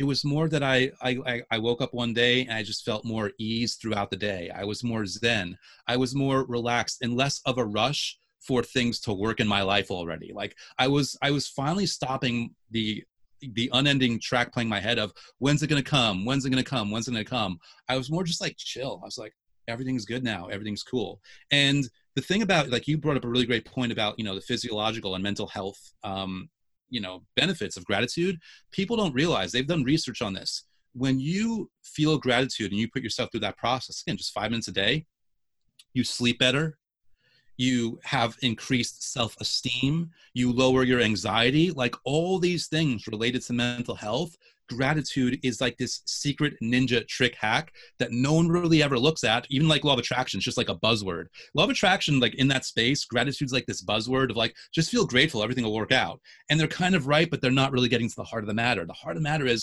It was more that I, I, I woke up one day and I just felt more ease throughout the day. I was more zen. I was more relaxed and less of a rush for things to work in my life already. Like I was, I was finally stopping the the unending track playing in my head of, when's it going to come? When's it going to come? When's it going to come? I was more just like chill. I was like, everything's good now. Everything's cool. And the thing about, like, you brought up a really great point about, you know, the physiological and mental health, um, you know, benefits of gratitude. People don't realize, they've done research on this. When you feel gratitude and you put yourself through that process, again, just five minutes a day, you sleep better. You have increased self-esteem. You lower your anxiety. Like all these things related to mental health, gratitude is like this secret ninja trick hack that no one really ever looks at. Even like law of attraction, it's just like a buzzword. Law of attraction, like in that space, gratitude's like this buzzword of like, just feel grateful, everything will work out. And they're kind of right, but they're not really getting to the heart of the matter. The heart of the matter is,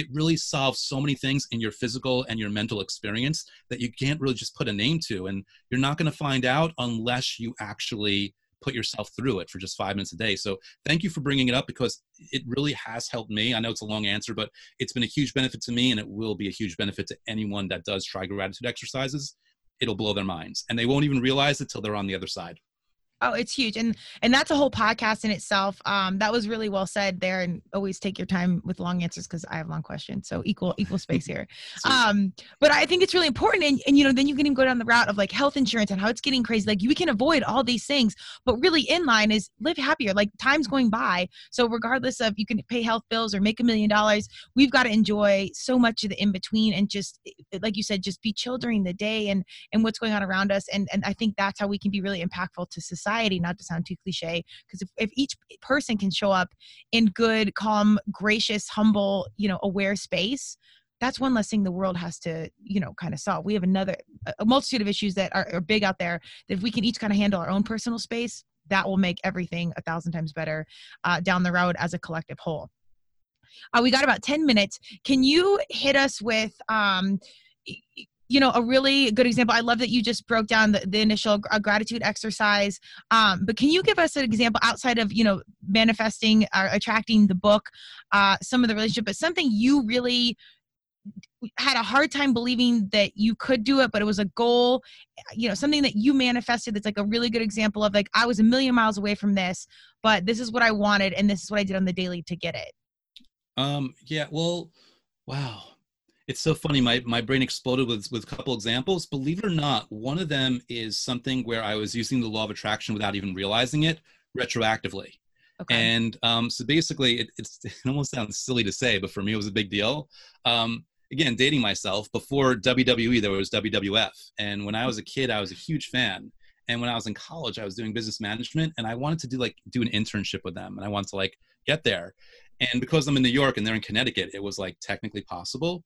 it really solves so many things in your physical and your mental experience that you can't really just put a name to. And you're not going to find out unless you actually put yourself through it for just five minutes a day. So thank you for bringing it up, because it really has helped me. I know it's a long answer, but it's been a huge benefit to me, and it will be a huge benefit to anyone that does try gratitude exercises. It'll blow their minds, and they won't even realize it till they're on the other side. Oh, it's huge. And and that's a whole podcast in itself. Um, that was really well said there. And always take your time with long answers, because I have long questions. So equal equal space here. Um, but I think it's really important. And, and, you know, then you can even go down the route of like health insurance and how it's getting crazy. Like we can avoid all these things, but really in line is live happier. Like time's going by. So regardless of, you can pay health bills or make a million dollars, we've got to enjoy so much of the in-between and just, like you said, just be chill during the day and, and what's going on around us. And, and I think that's how we can be really impactful to society. Society, not to sound too cliche, because if, if each person can show up in good, calm, gracious, humble, you know, aware space, that's one less thing the world has to, you know, kind of solve. We have another, a multitude of issues that are, are big out there, that if we can each kind of handle our own personal space, that will make everything a thousand times better uh, down the road as a collective whole. Uh, we got about ten minutes. Can you hit us with, um, you know, a really good example? I love that you just broke down the, the initial gr- gratitude exercise. Um, but can you give us an example outside of, you know, manifesting or attracting the book, uh, some of the relationship, but something you really had a hard time believing that you could do it, but it was a goal, you know, something that you manifested that's like a really good example of like, I was a million miles away from this, but this is what I wanted, and this is what I did on the daily to get it. Um, yeah, well, wow. It's so funny. My my brain exploded with, with a couple examples. Believe it or not, one of them is something where I was using the law of attraction without even realizing it retroactively. Okay. And um, so basically, it, it's, it almost sounds silly to say, but for me, it was a big deal. Um, again, dating myself, before W W E, there was W W F. And when I was a kid, I was a huge fan. And when I was in college, I was doing business management, and I wanted to do like do an internship with them. And I wanted to like get there. And because I'm in New York and they're in Connecticut, it was like technically possible.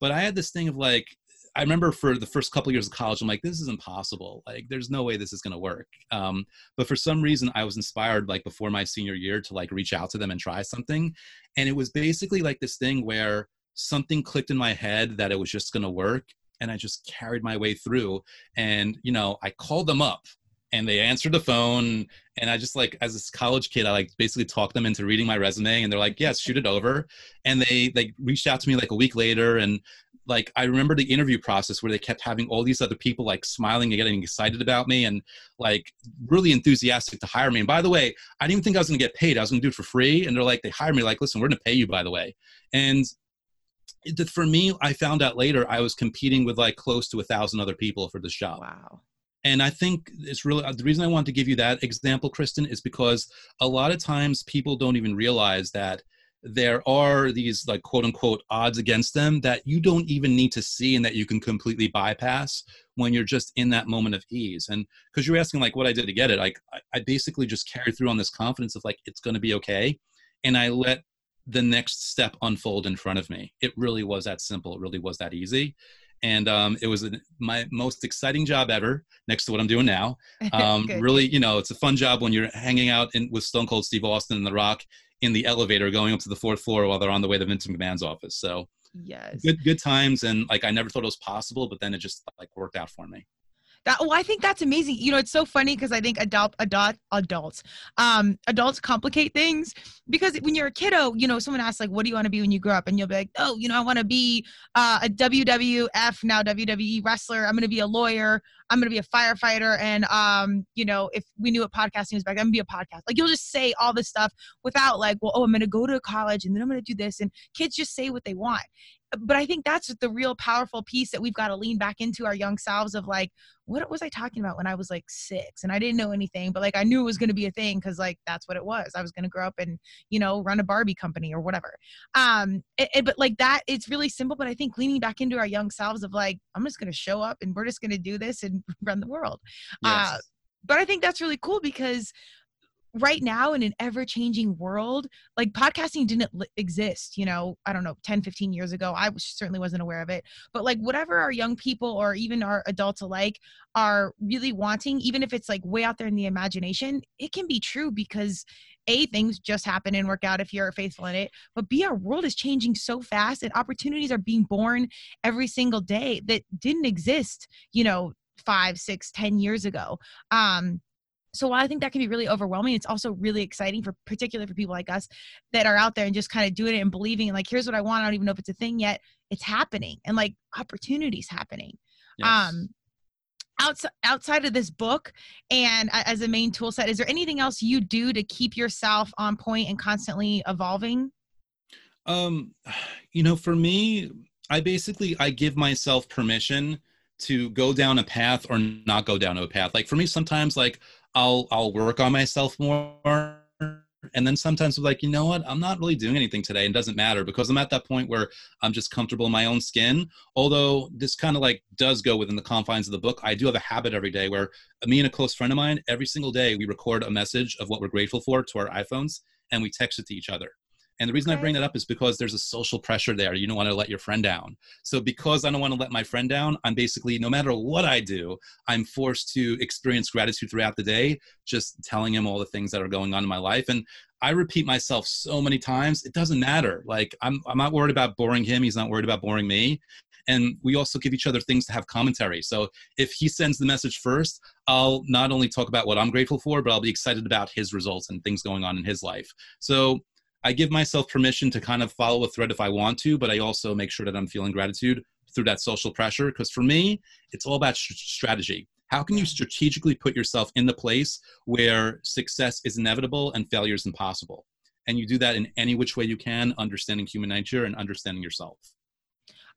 But I had this thing of like, I remember for the first couple of years of college, I'm like, this is impossible. Like, there's no way this is going to work. Um, but for some reason, I was inspired, like before my senior year, to like reach out to them and try something. And it was basically like this thing where something clicked in my head that it was just going to work. And I just carried my way through. And, you know, I called them up and they answered the phone. And I just like, as this college kid, I like basically talked them into reading my resume and they're like, yes, shoot it over. And they like reached out to me like a week later. And like, I remember the interview process where they kept having all these other people like smiling and getting excited about me and like really enthusiastic to hire me. And by the way, I didn't even think I was going to get paid. I was going to do it for free. And they're like, they hired me like, listen, we're going to pay you, by the way. And for me, I found out later, I was competing with like close to a thousand other people for this job. Wow. And I think it's really, the reason I wanted to give you that example, Kristen, is because a lot of times people don't even realize that there are these like quote unquote odds against them that you don't even need to see and that you can completely bypass when you're just in that moment of ease. And because you're asking like what I did to get it, like I basically just carried through on this confidence of like, it's going to be okay. And I let the next step unfold in front of me. It really was that simple. It really was that easy. And um, it was a, my most exciting job ever next to what I'm doing now. Um, really, you know, it's a fun job when you're hanging out in, with Stone Cold Steve Austin and The Rock in the elevator going up to the fourth floor while they're on the way to Vince McMahon's office. So yes, good, good times. And like, I never thought it was possible, but then it just like worked out for me. That, well, I think that's amazing. You know, it's so funny because I think adult, adult, adults, um, adults complicate things because when you're a kiddo, you know, someone asks like, what do you want to be when you grow up? And you'll be like, oh, you know, I want to be uh, a W W F, now W W E wrestler. I'm going to be a lawyer. I'm going to be a firefighter. And, um, you know, if we knew what podcasting was back, I'm going to be a podcast. Like, you'll just say all this stuff without like, well, oh, I'm going to go to college and then I'm going to do this. And kids just say what they want. But I think that's the real powerful piece that we've got to lean back into our young selves of like, what was I talking about when I was like six and I didn't know anything, but like I knew it was going to be a thing because like that's what it was. I was going to grow up and, you know, run a Barbie company or whatever. Um, it, it, but like that, it's really simple. But I think leaning back into our young selves of like, I'm just going to show up and we're just going to do this and run the world. Yes. Uh, but I think that's really cool because right now in an ever-changing world, like podcasting didn't exist, you know, I don't know, ten, fifteen years ago. I certainly wasn't aware of it, but like whatever our young people or even our adults alike are really wanting, even if it's like way out there in the imagination, it can be true because A, things just happen and work out if you're faithful in it, but B, our world is changing so fast and opportunities are being born every single day that didn't exist, you know, five, six, ten years ago. Um, So while I think that can be really overwhelming, it's also really exciting for particularly for people like us that are out there and just kind of doing it and believing and like, here's what I want. I don't even know if it's a thing yet. It's happening and like opportunities happening. Yes. Um, outside, outside of this book and uh, as a main tool set, is there anything else you do to keep yourself on point and constantly evolving? Um, you know, for me, I basically, I give myself permission to go down a path or not go down a path. Like for me, sometimes like, I'll, I'll work on myself more. And then sometimes I'm like, you know what? I'm not really doing anything today. And it doesn't matter because I'm at that point where I'm just comfortable in my own skin. Although this kind of like does go within the confines of the book. I do have a habit every day where me and a close friend of mine, every single day, we record a message of what we're grateful for to our iPhones and we text it to each other. And the reason okay. I bring that up is because there's a social pressure there. You don't want to let your friend down. So because I don't want to let my friend down, I'm basically, no matter what I do, I'm forced to experience gratitude throughout the day, just telling him all the things that are going on in my life. And I repeat myself so many times, it doesn't matter. Like I'm, I'm not worried about boring him. He's not worried about boring me. And we also give each other things to have commentary. So if he sends the message first, I'll not only talk about what I'm grateful for, but I'll be excited about his results and things going on in his life. So I give myself permission to kind of follow a thread if I want to, but I also make sure that I'm feeling gratitude through that social pressure. Because for me, it's all about strategy. How can you strategically put yourself in the place where success is inevitable and failure is impossible? And you do that in any which way you can, understanding human nature and understanding yourself.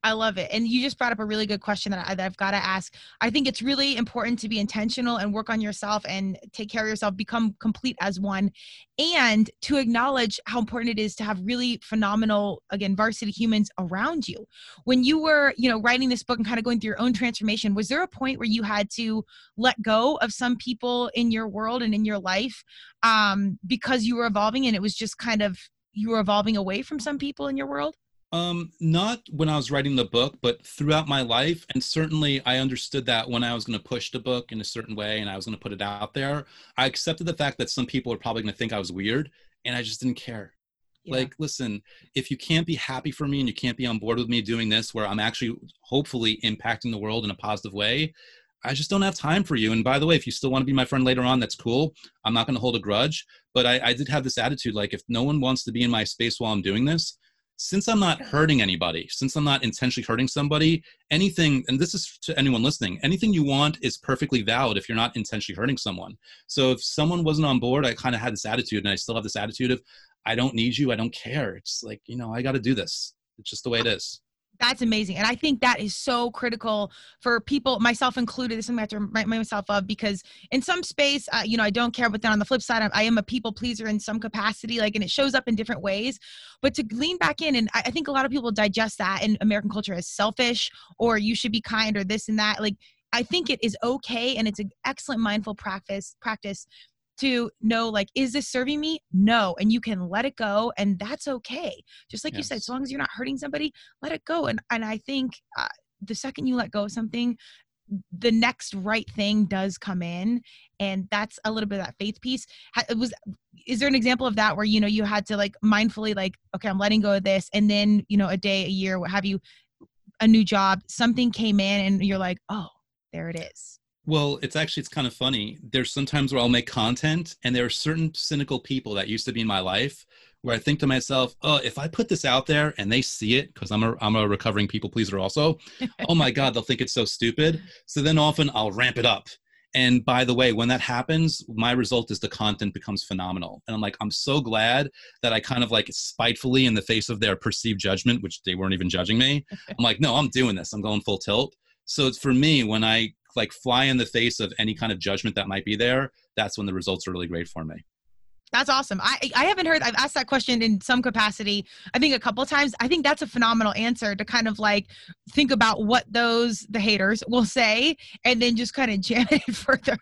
I love it. And you just brought up a really good question that, I, that I've got to ask. I think it's really important to be intentional and work on yourself and take care of yourself, become complete as one, and to acknowledge how important it is to have really phenomenal, again, varsity humans around you. When you were, you know, writing this book and kind of going through your own transformation, was there a point where you had to let go of some people in your world and in your life um, because you were evolving and it was just kind of you were evolving away from some people in your world? Um, not when I was writing the book, but throughout my life. And certainly I understood that when I was going to push the book in a certain way and I was going to put it out there, I accepted the fact that some people are probably going to think I was weird, and I just didn't care. Yeah. Like, listen, if you can't be happy for me and you can't be on board with me doing this, where I'm actually hopefully impacting the world in a positive way, I just don't have time for you. And by the way, if you still want to be my friend later on, that's cool. I'm not going to hold a grudge. But I, I did have this attitude, like, if no one wants to be in my space while I'm doing this, since I'm not hurting anybody, since I'm not intentionally hurting somebody, anything, and this is to anyone listening, anything you want is perfectly valid if you're not intentionally hurting someone. So if someone wasn't on board, I kind of had this attitude, and I still have this attitude of, I don't need you, I don't care. It's like, you know, I got to do this. It's just the way it is. That's amazing. And I think that is so critical for people, myself included. This is something I have to remind myself of, because in some space, uh, you know, I don't care. But then on the flip side, I, I am a people pleaser in some capacity, like, and it shows up in different ways. But to lean back in, and I, I think a lot of people digest that in American culture as selfish, or you should be kind, or this and that. Like, I think it is okay. And it's an excellent mindful practice practice to know, like, is this serving me? No. And you can let it go. And that's okay. Just like yes. you said, as long as you're not hurting somebody, let it go. And, and I think uh, the second you let go of something, the next right thing does come in. And that's a little bit of that faith piece. It was, is there an example of that where, you know, you had to, like, mindfully, like, okay, I'm letting go of this. And then, you know, a day, a year, what have you, a new job, something came in and you're like, oh, there it is. Well, it's actually, it's kind of funny. There's sometimes where I'll make content, and there are certain cynical people that used to be in my life where I think to myself, oh, if I put this out there and they see it, because I'm a, I'm a recovering people pleaser also, oh my God, they'll think it's so stupid. So then often I'll ramp it up. And by the way, when that happens, my result is the content becomes phenomenal. And I'm like, I'm so glad that I kind of, like, spitefully, in the face of their perceived judgment, which they weren't even judging me, I'm like, no, I'm doing this. I'm going full tilt. So it's for me, when I like fly in the face of any kind of judgment that might be there, that's when the results are really great for me. That's awesome. I, I haven't heard, I've asked that question in some capacity, I think a couple of times. I think that's a phenomenal answer, to kind of like think about what those, the haters will say, and then just kind of jam it further.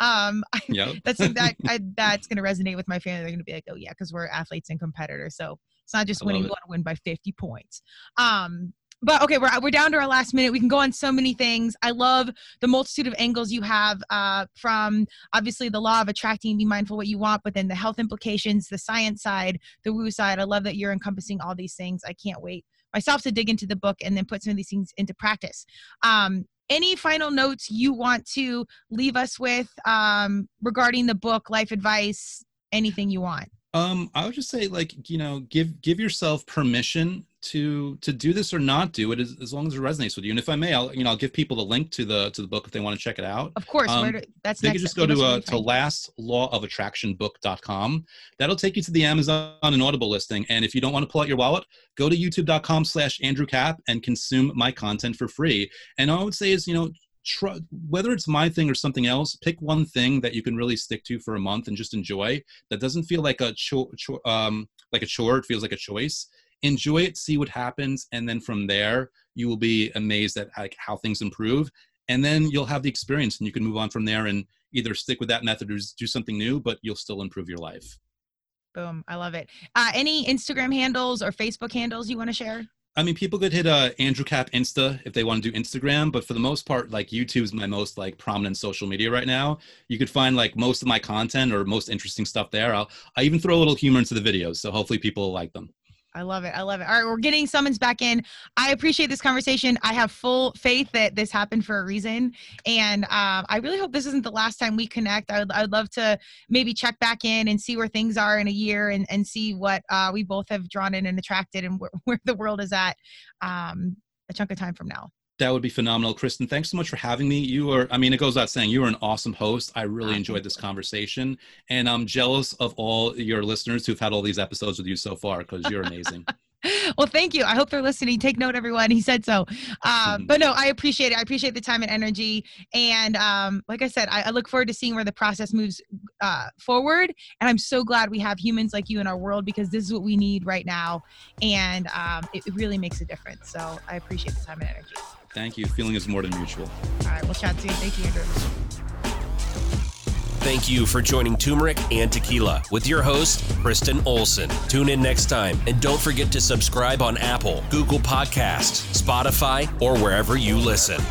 Um, yep. I, that's that, I, that's going to resonate with my family. They're going to be like, oh yeah, because we're athletes and competitors. So it's not just winning, you want to win by fifty points. Um, But okay, we're, we're down to our last minute. We can go on so many things. I love the multitude of angles you have, uh, from obviously the law of attracting, be mindful what you want, but then the health implications, the science side, the woo side. I love that you're encompassing all these things. I can't wait myself to dig into the book and then put some of these things into practice. Um, any final notes you want to leave us with um, regarding the book, life advice, anything you want? Um, I would just say, like, you know, give, give yourself permission to, to do this or not do it, as, as long as it resonates with you. And if I may, I'll, you know, I'll give people the link to the, to the book if they want to check it out. Of course. Um, where do, that's they next can just go to, uh, to last law of attraction book dot com. That'll take you to the Amazon and Audible listing. And if you don't want to pull out your wallet, go to youtube dot com slash Andrew Kap and consume my content for free. And all I would say is, you know, try, whether it's my thing or something else, pick one thing that you can really stick to for a month and just enjoy. That doesn't feel like a cho- cho- um, like a chore. It feels like a choice. Enjoy it, see what happens. And then from there, you will be amazed at like how things improve. And then you'll have the experience and you can move on from there and either stick with that method or do something new, but you'll still improve your life. Boom. I love it. Uh, any Instagram handles or Facebook handles you want to share? I mean, people could hit uh, Andrew Kap Insta if they want to do Instagram, but for the most part, like YouTube's my most like prominent social media right now. You could find like most of my content or most interesting stuff there. I'll, I even throw a little humor into the videos, so hopefully people will like them. I love it. I love it. All right. We're getting summons back in. I appreciate this conversation. I have full faith that this happened for a reason. And um, I really hope this isn't the last time we connect. I would, I would love to maybe check back in and see where things are in a year and, and see what uh, we both have drawn in and attracted and wh- where the world is at um, a chunk of time from now. That would be phenomenal. Kristen, thanks so much for having me. You are, I mean, it goes without saying, you are an awesome host. I really enjoyed this conversation, and I'm jealous of all your listeners who've had all these episodes with you so far, because you're amazing. Well, thank you. I hope they're listening. Take note, everyone. He said so. Uh, but no, I appreciate it. I appreciate the time and energy. And um, like I said, I, I look forward to seeing where the process moves uh, forward. And I'm so glad we have humans like you in our world, because this is what we need right now. And um, it, it really makes a difference. So I appreciate the time and energy. Thank you. Feeling is more than mutual. All right. We'll chat soon. Thank you, Andrew. Thank you for joining Turmeric and Tequila with your host, Kristen Olson. Tune in next time, and don't forget to subscribe on Apple, Google Podcasts, Spotify, or wherever you listen.